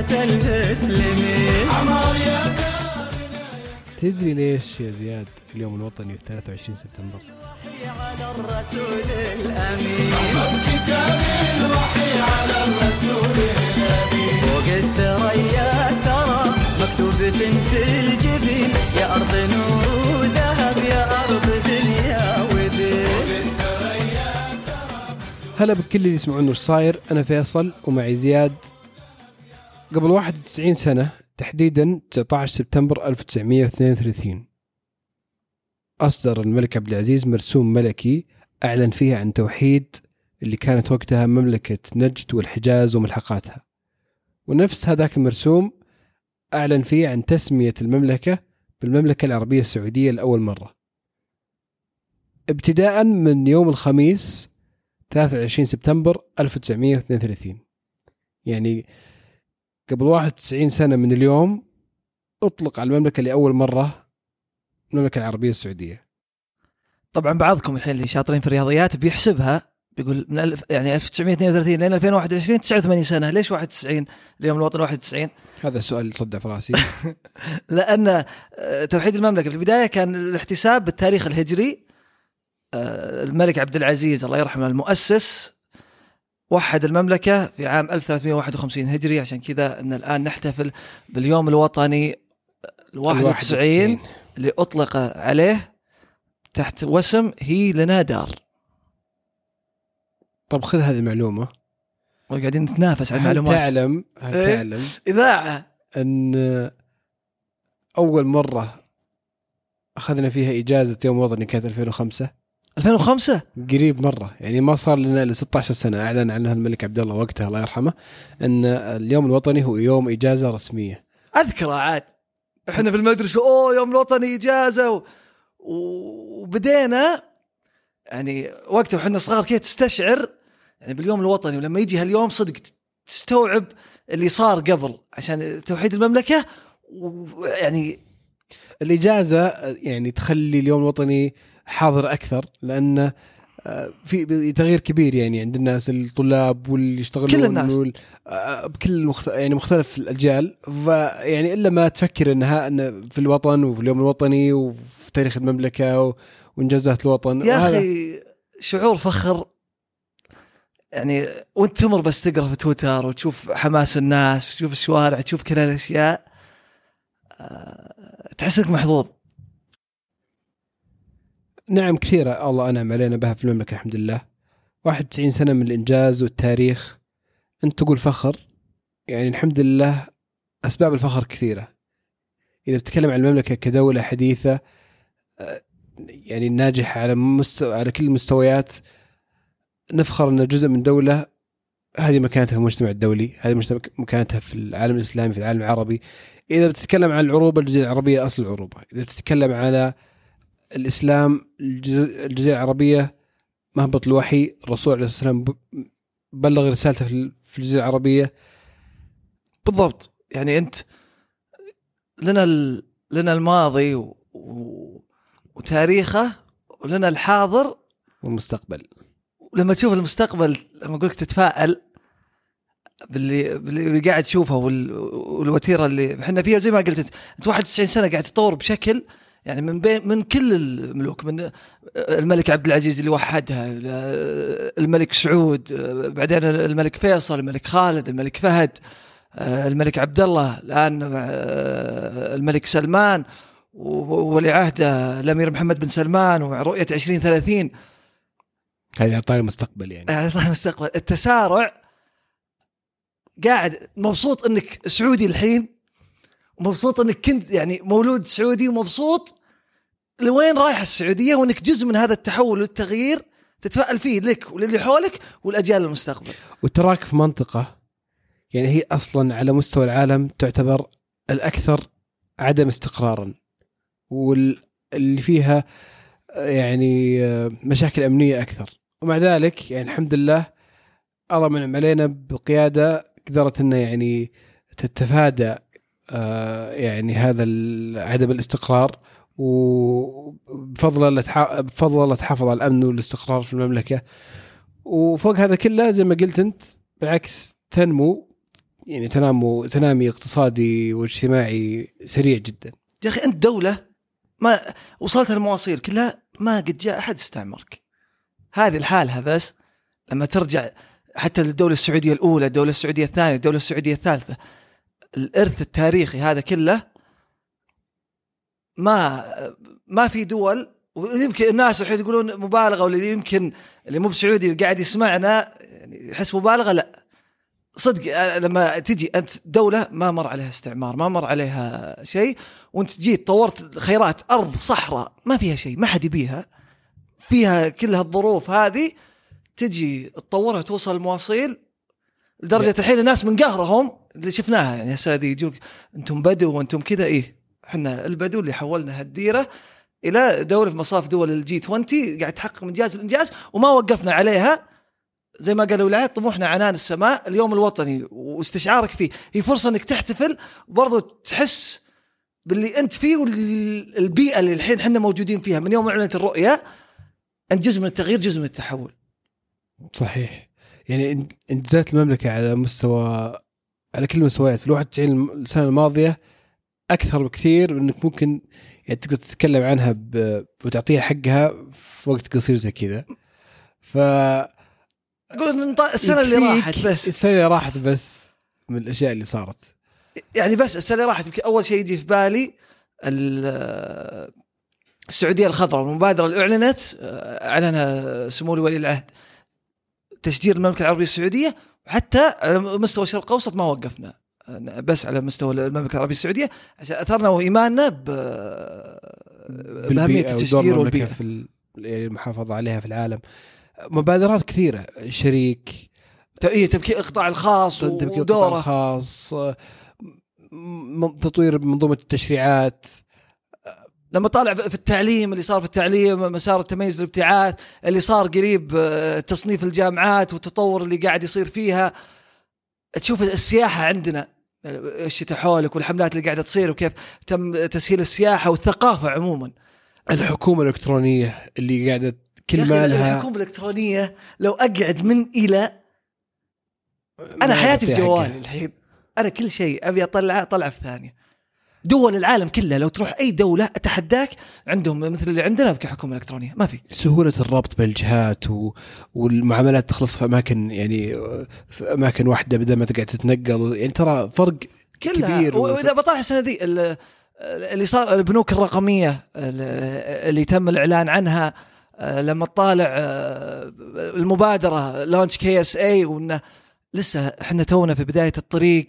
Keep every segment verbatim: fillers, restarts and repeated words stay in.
ذات المسلمين. عمار يا دارنا. تدري ليش يا زياد اليوم الوطني في ثلاثة وعشرين سبتمبر؟ الوحي على الرسول الأمين. كتاب الوحي على الرسول الأمين. فوق الثرى يا ثرى مكتوبة في الجبين، يا أرض نور وذهب يا أرض دنيا وبين. هلا بكل اللي يسمعونه صاير. أنا فيصل ومعي زياد. قبل واحد وتسعين سنة تحديداً تسعة عشر سبتمبر ألف وتسعمية واثنين وثلاثين أصدر الملك عبد العزيز مرسوم ملكي أعلن فيه عن توحيد اللي كانت وقتها مملكة نجد والحجاز وملحقاتها، ونفس هذاك المرسوم أعلن فيه عن تسمية المملكة بالمملكة العربية السعودية لأول مرة. ابتداءً من يوم الخميس ثلاثة وعشرين سبتمبر ألف وتسعمية واثنين وثلاثين، يعني قبل واحد وتسعين سنة من اليوم أطلق على المملكة لأول مرة المملكة العربية السعودية. طبعا بعضكم الحين اللي شاطرين في الرياضيات بيحسبها، بيقول من ألف يعني ألف وتسعمية واثنين وثلاثين لين ألفين وواحد وعشرين تسعة وثمانين سنة. ليش واحد وتسعين اليوم الوطن واحد وتسعين؟ هذا السؤال صدع في راسي. لأن توحيد المملكة في البداية كان الاحتساب بالتاريخ الهجري. الملك عبد العزيز الله يرحمه المؤسس وحد المملكة في عام ألف وثلاثمية وواحد وخمسين هجري، عشان كذا أن الآن نحتفل باليوم الوطني الواحد وتسعين اللي أطلق عليه تحت وسم هي لنا دار. طب خذ هذه المعلومة وقاعدين نتنافس على المعلومات. هل تعلم, هل تعلم إيه؟ إذاعة أن أول مرة أخذنا فيها إجازة يوم وطني كانت ألفين وخمسة. ألفين وخمسة قريب مرة، يعني ما صار لنا إلا ستة عشر سنة أعلن عنها الملك عبد الله وقتها الله يرحمه أن اليوم الوطني هو يوم إجازة رسمية. أذكر عاد إحنا في المدرسة أوه يوم الوطني إجازة و... وبدينا يعني وقتها وحنا صغار كده تستشعر يعني باليوم الوطني، ولما يجي هاليوم صدق تستوعب اللي صار قبل عشان توحيد المملكة. ويعني الإجازة يعني تخلي اليوم الوطني حاضر أكثر، لأن في تغيير كبير يعني عند الناس الطلاب واللي يشتغلون بكل مخت... يعني مختلف الأجيال. فيعني إلا ما تفكر أنها أن في الوطن وفي اليوم الوطني وفي تاريخ المملكة و... وإنجازات الوطن. يا أخي شعور فخر يعني، وانت تمر بس تقرأ في تويتر وتشوف حماس الناس، تشوف الشوارع، تشوف كل هالأشياء، تحسك محظوظ. نعم كثيرة الله أنعم علينا بها في المملكة الحمد لله. واحد وتسعين سنة من الإنجاز والتاريخ. أنت تقول فخر، يعني الحمد لله أسباب الفخر كثيرة. إذا بتكلم عن المملكة كدولة حديثة يعني ناجحة على مستوى على كل المستويات، نفخر أن جزء من دولة هذه مكانتها في المجتمع الدولي، هذه مكانتها في العالم الإسلامي، في العالم العربي. إذا بتتكلم عن العروبة الجزيرة العربية أصل العروبة، إذا بتتكلم على الإسلام الجزيرة العربية مهبط الوحي، الرسول عليه الصلاة والسلام بلغ رسالته في الجزيرة العربية بالضبط. يعني أنت لنا لنا الماضي و... و... وتاريخه، ولنا الحاضر والمستقبل. ولما تشوف المستقبل لما أقولك تتفائل باللي باللي قاعد تشوفها وال... والوتيرة اللي إحنا فيها. زي ما قلت أنت واحد وتسعين سنة قاعد تطور بشكل يعني من بين من كل الملوك، من الملك عبد العزيز اللي وحدها، الملك سعود، بعدين الملك فيصل، الملك خالد، الملك فهد، الملك عبد الله، الآن الملك سلمان، وولي عهده الأمير محمد بن سلمان، ورؤية عشرين ثلاثين. هذه عطايا المستقبل، يعني عطايا المستقبل. التسارع قاعد مبسوط إنك سعودي الحين، مبسوط انك كنت يعني مولود سعودي، ومبسوط لوين رايح السعودية، وانك جزء من هذا التحول والتغيير تتفائل فيه لك وللي حولك والأجيال المستقبل. وتراك في منطقة يعني هي أصلا على مستوى العالم تعتبر الأكثر عدم استقرارا، واللي فيها يعني مشاكل أمنية أكثر، ومع ذلك يعني الحمد لله الله منعم علينا بقيادة قدرت أنه يعني تتفادى يعني هذا عدم الاستقرار، وبفضل الله بفضل الله تحافظ على الأمن والاستقرار في المملكة. وفوق هذا كله زي ما قلت أنت بالعكس تنمو يعني تنامو تنامي اقتصادي واجتماعي سريع جدا. يا أخي أنت دولة ما وصلت المواصيل كلها ما قد جاء أحد استعمرك، هذه الحالة. بس لما ترجع حتى للدولة السعودية الأولى، الدولة السعودية الثانية، الدولة السعودية الثالثة، الإرث التاريخي هذا كله ما ما في دول. ويمكن الناس الحين يقولون مبالغة، واللي يمكن اللي مو بسعودي وقاعد يسمعنا يعني يحس مبالغة، لا صدق. لما تجي أنت دولة ما مر عليها استعمار، ما مر عليها شيء، وأنت جيت طورت خيرات أرض صحراء ما فيها شيء، ما حد يبيها، فيها كل هالظروف هذه، تجي تطورها توصل المواصيل لدرجة الحين الناس من قهرهم اللي شفناها يعني هسه هذه يجوك أنتم بدو وأنتم كذا. إيه إحنا البدو اللي حولنا هالديرة إلى دولة في مصاف دول الجي عشرين قاعد تحقق من جاز الإنجاز وما وقفنا عليها. زي ما قالوا الولايات طموحنا عنان السماء، اليوم الوطني واستشعارك فيه هي فرصة أنك تحتفل برضو، تحس باللي أنت فيه والبيئة اللي الحين احنا موجودين فيها من يوم أعلنت الرؤية. أنت جزء من التغيير، جزء من التحول. صحيح، يعني إنجازات المملكة على مستوى على كل المستويات في الواحد وتسعين سنة الماضية أكثر بكثير، أنك ممكن يعني تقدر تتكلم عنها وتعطيها حقها في وقت قصير زي كذا. ف قول السنة اللي راحت بس، السنة اللي راحت بس من الأشياء اللي صارت يعني. بس السنة اللي راحت أول شيء يجي في بالي السعودية الخضراء، المبادرة اللي أعلنت أعلنها سمو ولي العهد تشجير المملكة العربية السعودية. حتى على مستوى الشرق الأوسط ما وقفنا بس على مستوى المملكة العربية السعودية، عشان أثرنا وإيماننا بأهمية التشجير والبيئة في المحافظة عليها في العالم. مبادرات كثيرة، شريك تبكير القطاع الخاص ودوره الخاص، تطوير منظومة التشريعات. لما طالع في التعليم اللي صار في التعليم، مسار التميز الابتعاث اللي صار قريب، تصنيف الجامعات والتطور اللي قاعد يصير فيها. تشوف السياحة عندنا الشتاء حولك والحملات اللي قاعدة تصير وكيف تم تسهيل السياحة والثقافة عموما. الحكومة الإلكترونية اللي قاعدة كل مالها، الحكومة الإلكترونية لو أقعد من إلى أنا حياتي في جوالي الحين، أنا كل شيء أبي أطلع أطلع في ثانية. دول العالم كلها لو تروح أي دولة أتحداك عندهم مثل اللي عندنا كحكومة إلكترونية، ما في سهولة الربط بالجهات و... والمعاملات تخلص في أماكن، يعني في أماكن واحدة بدل ما تقعد تتنقل. يعني ترى فرق كبير. وإذا بطاح السنة دي اللي صار البنوك الرقمية اللي تم الإعلان عنها، لما طالع المبادرة لونش كي اس اي، وإنه لسه إحنا تونا في بداية الطريق.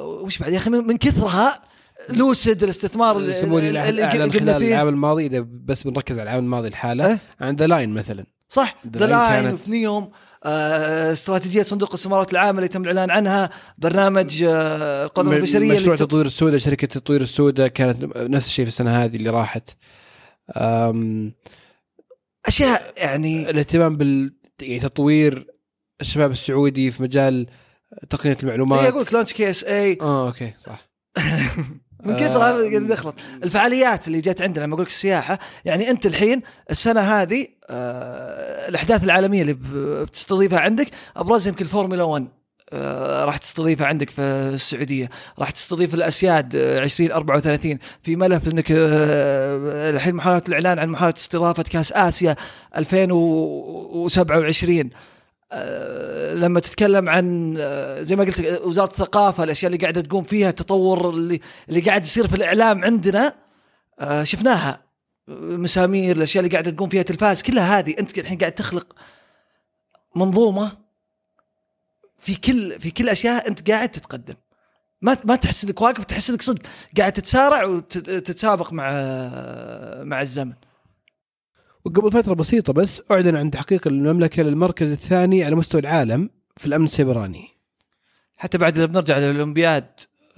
وش بعد يا أخي من كثرها لوسد الاستثمار اللي قلنا فيه العام الماضي. إذا بس بنركز على العام الماضي الحالة أه؟ عن ذا لاين مثلا، صح ذا لاين، وفي يوم آه استراتيجية صندوق الاستثمارات العامة اللي تم الإعلان عنها، برنامج آه القدرة البشرية، مشروع تطوير السودة، شركة تطوير السودة كانت نفس الشيء في السنة هذه اللي راحت. أشياء يعني الاهتمام بالتطوير الشباب السعودي في مجال تقنية المعلومات. إيه أقولك لونش كي اس اي. آه أوكي صح. من كثرة آه. دخلت الفعاليات اللي جات عندنا. لما أقولك السياحة، يعني أنت الحين السنة هذه آه الأحداث العالمية اللي بتستضيفها عندك، أبرزها يمكن الفورمولا واحد آه راح تستضيفها عندك في السعودية، راح تستضيف الأسياد عشرين أربعة وثلاثين في ملف، لأنك آه الحين محاولات الإعلان عن محاولة استضافة كأس آسيا ألفين وسبعة وعشرين. لما تتكلم عن زي ما قلت وزارة الثقافة، الأشياء اللي قاعدة تقوم فيها، التطور اللي اللي قاعد يصير في الإعلام عندنا شفناها، مسامير الأشياء اللي قاعدة تقوم فيها تلفاز، كلها هذه أنت الحين قاعد تخلق منظومة في كل في كل أشياء أنت قاعد تتقدم. ما ما تحس إنك واقف، تحس إنك صدق قاعد تتسارع وتتسابق مع مع الزمن. وقبل فترة بسيطة بس أعلن عن تحقيق المملكة للمركز الثاني على مستوى العالم في الأمن السيبراني. حتى بعد لما نرجع للأولمبياد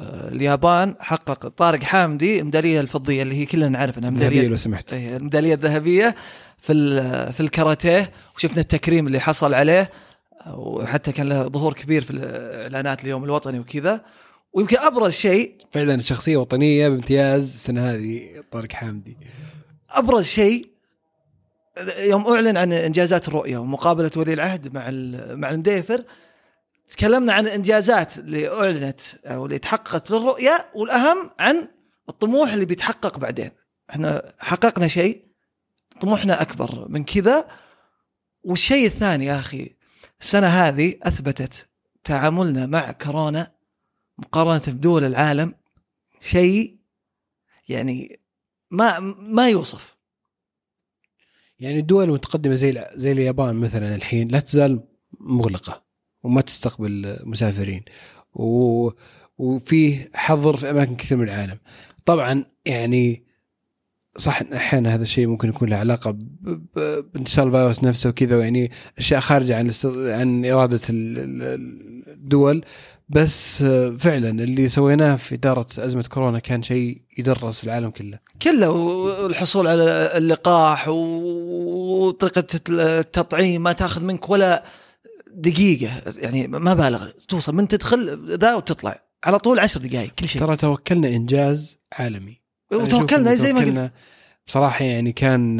اليابان، حقق طارق حامدي الميدالية الفضية اللي هي كلنا نعرف أنها ميدالية، الميدالية الذهبية في في الكاراتيه، وشفنا التكريم اللي حصل عليه، وحتى كان له ظهور كبير في الإعلانات اليوم الوطني وكذا. ويمكن أبرز شيء فعلا شخصية وطنية بامتياز السنة هذه طارق حامدي. أبرز شيء يوم أعلن عن إنجازات الرؤية ومقابلة ولي العهد مع مع المديفر، تكلمنا عن الانجازات اللي اعلنت او اللي تحققت للرؤيه، والاهم عن الطموح اللي بيتحقق بعدين. احنا حققنا شيء، طموحنا اكبر من كذا. والشيء الثاني يا اخي، السنه هذه اثبتت تعاملنا مع كورونا مقارنه بدول العالم شيء يعني ما ما يوصف. يعني الدول المتقدمه زي زي اليابان مثلا الحين لا تزال مغلقه وما تستقبل مسافرين، و... وفيه حظر في أماكن كثير من العالم. طبعا يعني صح أحيانا هذا الشيء ممكن يكون له علاقة بانتشار الفيروس نفسه وكذا، ويعني أشياء خارجة عن عن إرادة الدول، بس فعلا اللي سويناه في إدارة أزمة كورونا كان شيء يدرس في العالم كله كله، والحصول على اللقاح وطريقة التطعيم ما تأخذ منك ولا دقيقة، يعني ما بالغ، توصل من تدخل ذا وتطلع على طول عشر دقائق كل شيء. ترى توكلنا إنجاز عالمي، وتوكلنا زي ما قلت بصراحة، يعني كان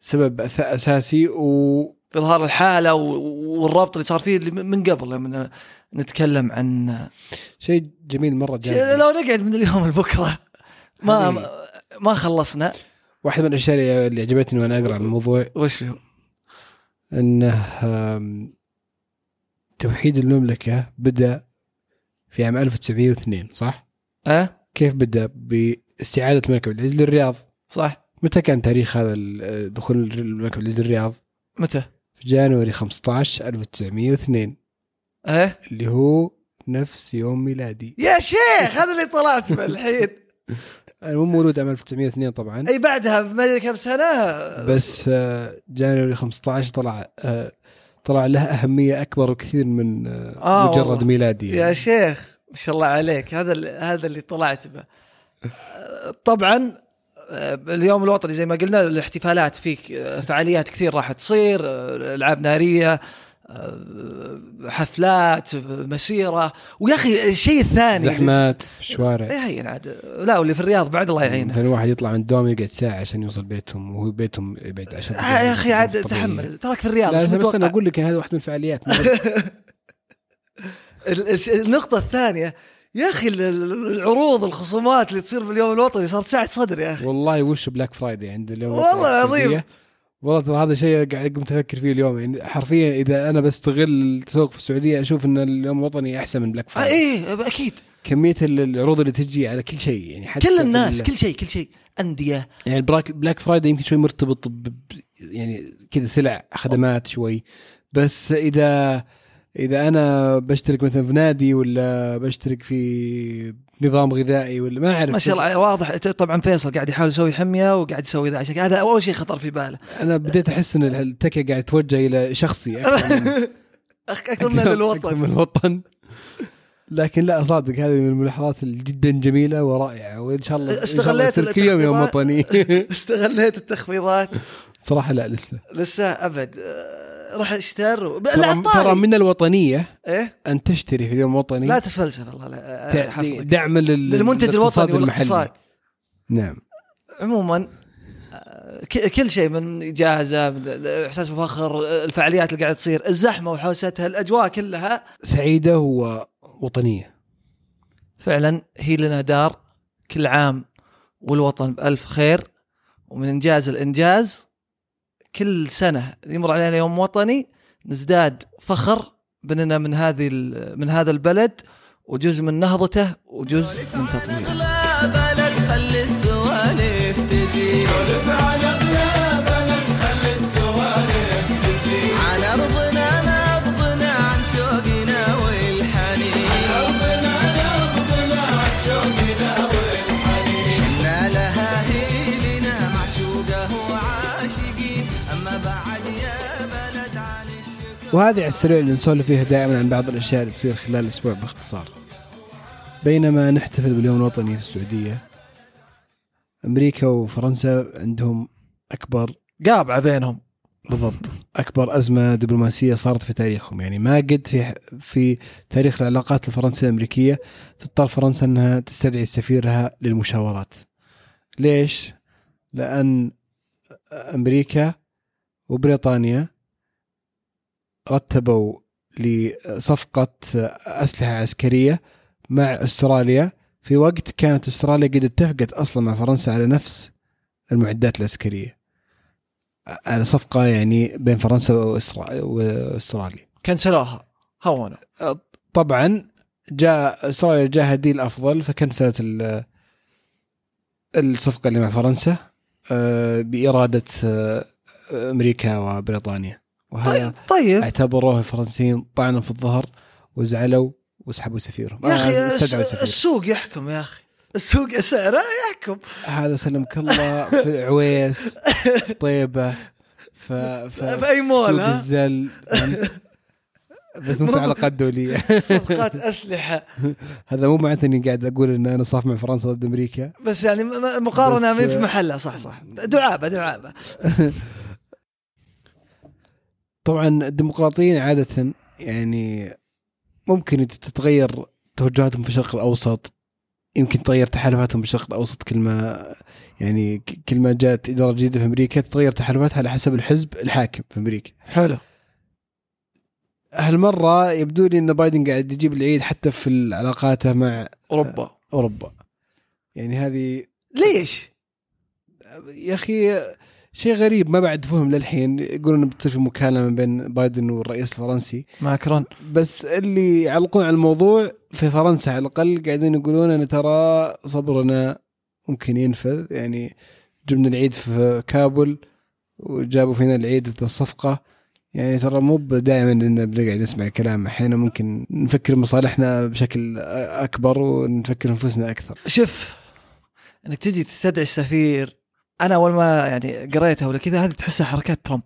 سبب أساسي وفي ظهر الحالة والرابط اللي صار فيه من قبل. لما نتكلم عن شيء جميل مرة جميل، لو نقعد من اليوم لبكرة ما ما خلصنا. واحد من الأشياء اللي عجبتني وأنا أقرأ عن الموضوع وش أنه توحيد المملكة بدأ في عام ألف وتسعمائة واثنين، صح؟ أه؟ كيف بدأ؟ باستعادة الملك عبد العزيز للرياض، صح؟ متى كان تاريخ هذا دخول الملك عبد العزيز للرياض؟ متى؟ في جانوري خمسة عشر ألف وتسعمائة واثنين، أه؟ اللي هو نفس يوم ميلادي يا شيخ. هذا اللي طلعت من الحين. أنا مو مولود عام ألف وتسعمائة واثنين طبعاً، أي بعدها ما أدري كم سنة، بس جانوري خمسة عشر طلع طلع لها أهمية أكبر كثير من آه مجرد والله. ميلادي يعني. يا شيخ ما شاء الله عليك، هذا اللي هذا اللي طلعت به. طبعاً اليوم الوطني زي ما قلنا الاحتفالات فيه فعاليات كثير راح تصير، ألعاب نارية، حفلات، مسيرة، ويا أخي الشيء الثاني زحمات في الشوارع. إيه عاد لا، واللي في الرياض بعد الله يعينه، الواحد يطلع من دوام يقعد ساعة عشان يوصل بيتهم، وهو بيتهم بعد عشان يا أخي عاد تحمل ترك في الرياض. لا بس أنا أقول لك هذا واحد من الفعاليات. النقطة الثانية يا أخي العروض الخصومات اللي تصير في اليوم الوطني صارت ساعة صدر يا أخي والله. وش بلاك فرايدي عند اليوم والله عظيم والله، هذا شيء قاعد قمت أفكر فيه اليوم. يعني حرفيا إذا أنا بستغل التسوق في السعودية أشوف أن اليوم الوطني أحسن من بلاك فرايدي. إيه أكيد كمية العروض اللي تجي على كل شيء، يعني حتى كل الناس كل شيء كل شيء أندية. يعني بلاك فرايدي يمكن شوي مرتبط ب يعني كذا سلع خدمات شوي، بس إذا إذا أنا بشترك مثلا في نادي ولا بشترك في نظام غذائي ولا ما أعرف ما شاء الله واضح. طبعا فيصل قاعد يحاول يسوي حمية وقاعد يسوي ذا عشان هذا أول شيء خطر في باله. أنا بديت أحس أن التكة قاعد توجه إلى شخصي أكثر من الوطن من الوطن. لكن لا أصادق، هذه من الملاحظات جدا جميلة ورائعة، وإن شاء الله استغليت كل يوم يوم وطني. استغليت التخفيضات صراحة. لا لسه لسه أبد راح اشتري. ترى من الوطنية إيه؟ أن تشتري في اليوم الوطني. لا تتفلسف والله، لا دعم للمنتج الوطني والاقتصاد. نعم عموما كل شيء من جاهزة، إحساس بفخر، الفعاليات اللي قاعدة تصير، الزحمة وحوستها، الأجواء كلها سعيدة ووطنية فعلا. هي لنا دار، كل عام والوطن بألف خير. ومن إنجاز الإنجاز كل سنة يمر علينا يوم وطني نزداد فخر بأننا من هذه من هذا البلد، وجزء من نهضته وجزء من تطويره. وهذه على السريع اللي نسولف فيها دائما عن بعض الأشياء اللي تصير خلال الأسبوع باختصار. بينما نحتفل باليوم الوطني في السعودية، أمريكا وفرنسا عندهم أكبر قابعة بينهم بالضبط، أكبر أزمة دبلوماسية صارت في تاريخهم. يعني ما قد في في تاريخ العلاقات الفرنسية الأمريكية تضطر فرنسا أنها تستدعي سفيرها للمشاورات. ليش؟ لأن أمريكا وبريطانيا رتبوا لصفقة أسلحة عسكرية مع أستراليا في وقت كانت أستراليا قد اتفقت أصلا مع فرنسا على نفس المعدات العسكرية، على صفقة يعني بين فرنسا وأستراليا. كنسلوها هون طبعا، جاء أستراليا جاء هديل أفضل فكنسلت الصفقة اللي مع فرنسا بإرادة أمريكا وبريطانيا، وهذا طيب. اعتبروه الفرنسيين طعنوا في الظهر وزعلوا وسحبوا سفيرهم. يا أخي السفير. السوق يحكم يا أخي، السوق سعره يحكم. هذا سلمك الله في عويس في طيبة في سوق الزل، بس مو علاقات دولية صفقات أسلحة. هذا مو معناته إني قاعد أقول إن أنا صاف مع فرنسا ضد أمريكا، بس يعني مقارنة ما في محلها. صح صح، دعابة دعابة. طبعا الديمقراطيين عادة يعني ممكن تتغير توجهاتهم في الشرق الأوسط، يمكن تغير تحالفاتهم بالشرق الأوسط، كل ما يعني كل ما جاءت إدارة جديدة في أمريكا تغير تحالفاتها على حسب الحزب الحاكم في أمريكا. حلو. هالمرة يبدو لي إن بايدن قاعد يجيب العيد حتى في علاقاته مع أوروبا. أوروبا يعني هذه ليش يا أخي؟ شيء غريب ما بعد فهم للحين. يقولون بتصير في مكالمة بين بايدن والرئيس الفرنسي ماكرون، بس اللي يعلقون على الموضوع في فرنسا على الأقل قاعدين يقولون أن ترى صبرنا ممكن ينفذ. يعني جبنا العيد في كابول وجابوا فينا العيد في الصفقة، يعني ترى مو دائما إن بنقعد نسمع الكلام، أحيانا ممكن نفكر مصالحنا بشكل أكبر ونفكر أنفسنا أكثر. شوف أنك تجي تستدعي السفير، أنا أول ما يعني قريتها ولا كذا هذه تحسها حركات ترامب.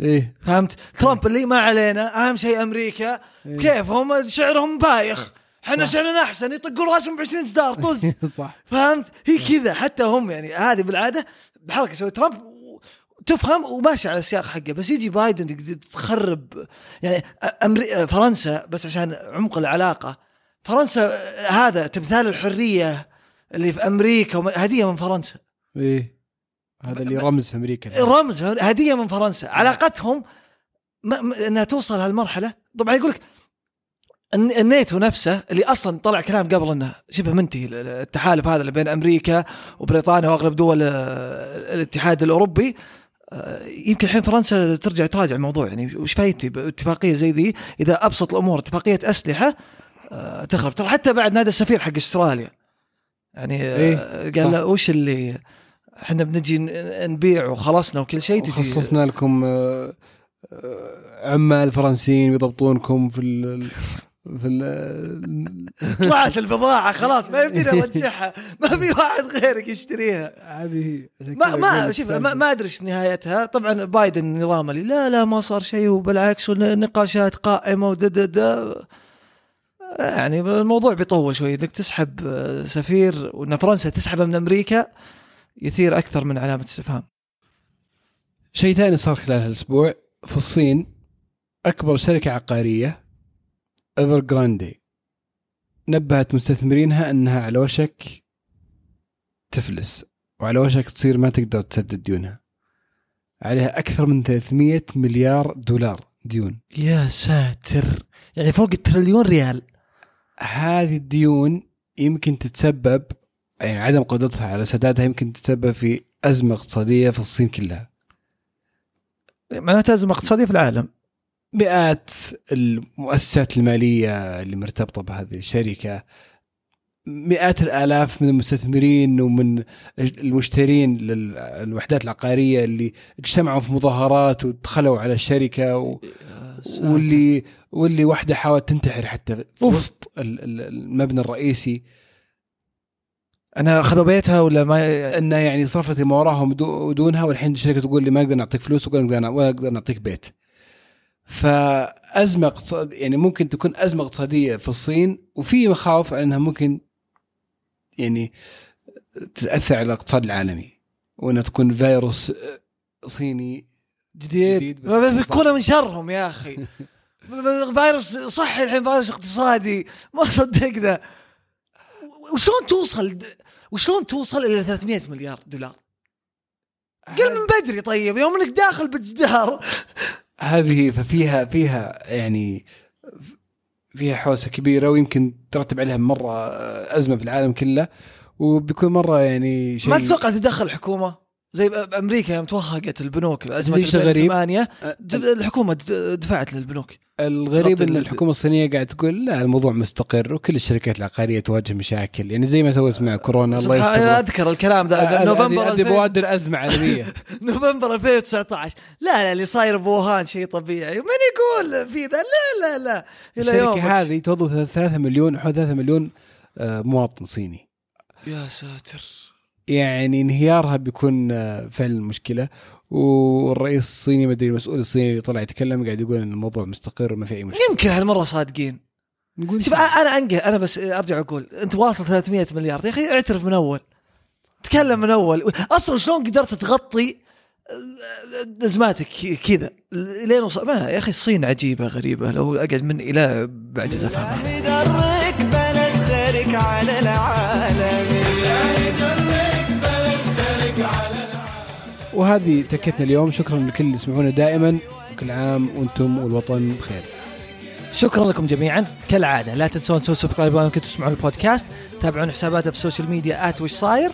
إيه فهمت؟ ترامب اللي ما علينا أهم شيء أمريكا. إيه. كيف هم شعرهم بايخ، حنا شعرنا أحسن، يطقون راسهم بعشرين جدار طز. صح. فهمت؟ هي كذا حتى هم يعني هذه بالعادة بحركة سوي ترامب تفهم وماشي على السياق حقه، بس يجي بايدن تخرب يعني أمري... فرنسا بس عشان عمق العلاقة. فرنسا هذا تمثال الحرية اللي في أمريكا، هدية من فرنسا. إيه هذا اللي رمز في أمريكا الحين. رمز هدية من فرنسا. علاقتهم ما أنها توصل هالمرحلة. طبعا يقولك الناتو نفسه اللي أصلا طلع كلام قبل أنه شبه منتهي التحالف هذا اللي بين أمريكا وبريطانيا وأغلب دول الاتحاد الأوروبي، يمكن الحين فرنسا ترجع تراجع الموضوع. يعني وش فايتي باتفاقية زي ذي إذا أبسط الأمور اتفاقية أسلحة تخرب. ترى حتى بعد نادى السفير حق أستراليا يعني إيه؟ قال له وش اللي احنا بنجي نبيع وخلصنا وكل شيء، خصصنا لكم عمال فرنسيين يضبطونكم في ال في ال طلعت البضاعة خلاص ما يمدينا نرجعها، ما في واحد غيرك يشتريها. هذه ما ما شوف ما, ما أدريش نهايتها. طبعا بايدن نظامه لي لا لا ما صار شيء وبالعكس والنقاشات قائمة وددد، يعني الموضوع بيطول شوي. انك تسحب سفير وان فرنسا تسحبه من امريكا يثير اكثر من علامه استفهام. شيء ثاني صار خلال هالاسبوع في الصين، اكبر شركه عقاريه إيفرغراندي نبهت مستثمرينها انها على وشك تفلس وعلى وشك تصير ما تقدر تسدد ديونها. عليها اكثر من ثلاثمئة مليار دولار ديون. يا ساتر، يعني فوق التريليون ريال. هذه الديون يمكن تتسبب يعني عدم قدرتها على سدادها يمكن تتسبب في أزمة اقتصادية في الصين كلها. معناتها أزمة اقتصادية في العالم. مئات المؤسسات المالية اللي مرتبطة بهذه الشركة، مئات الآلاف من المستثمرين ومن المشترين للوحدات العقارية اللي اجتمعوا في مظاهرات ودخلوا على الشركة و... واللي واللي واحدة حاولت تنتحر حتى في وسط المبنى الرئيسي. أنا أخذوا بيتها ولا ما أنها يعني صرفت ما وراهم دونها، والحين الشركة تقول لي ما أقدر نعطيك فلوس ولا أقدر نعطيك بيت. فأزمة اقتصاد يعني ممكن تكون أزمة اقتصادية في الصين، وفي مخاوف أنها ممكن يعني تأثر على الاقتصاد العالمي وأنها تكون فيروس صيني جديد, جديد ما بيكون من شرهم يا أخي. فيروس صحي الحين فيروس اقتصادي، ما صدق ذا. وشلون توصل وشلون توصل إلى ثلاثمئة مليار دولار؟ قل من بدري. طيب يوم إنك داخل بالجدار هذه ففيها فيها يعني فيها حوسة كبيرة ويمكن ترتب عليها مرة أزمة في العالم كله, وبكل مرة يعني شيء ما تتوقع تدخل حكومة زي أمريكا يوم توهقت البنوك أزمة ألفين وثمانية الحكومة دفعت للبنوك. الغريب أن الحكومة الصينية قاعد تقول لا الموضوع مستقر وكل الشركات العقارية تواجه مشاكل, يعني زي ما سويت مع كورونا. الله يستر. أذكر الكلام ده نوفمبر هذه بوادر أزمة عالمية نوفمبر ألفين وتسعة عشر. لا لا اللي صاير بوهان شيء طبيعي, ومن يقول في ذا لا لا لا الشركة هذه توظف ثلاثة مليون حوالي ثلاثة مليون مواطن صيني. يا ساتر, يعني انهيارها بيكون فعلا مشكلة. والرئيس الصيني مدري المسؤول الصيني اللي طلع يتكلم قاعد يقول ان الموضوع مستقر وما في اي مشكلة. يمكن هالمرة صادقين. شوف انا انقه انا بس ارجع اقول انت واصل ثلاثمية مليار يا اخي, اعترف من اول, تكلم من اول. اصلا شلون قدرت تغطي ازماتك كذا لين وصل؟ ما يا اخي الصين عجيبة غريبة, لو اقعد من الى بعجز افهمها. وهذه تكتنا اليوم. شكرا لكل اللي يسمعونا دائما, وكل عام وانتم والوطن بخير. شكرا لكم جميعا كالعاده. لا تنسون تسوون سبسكرايب وان كنتم تسمعون البودكاست, تابعون حساباتنا في السوشيال ميديا آت وش صاير.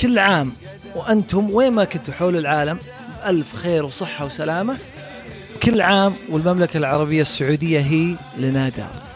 كل عام وانتم وين ما كنتوا حول العالم بألف خير وصحه وسلامه. كل عام والمملكه العربيه السعوديه هي لنا دار.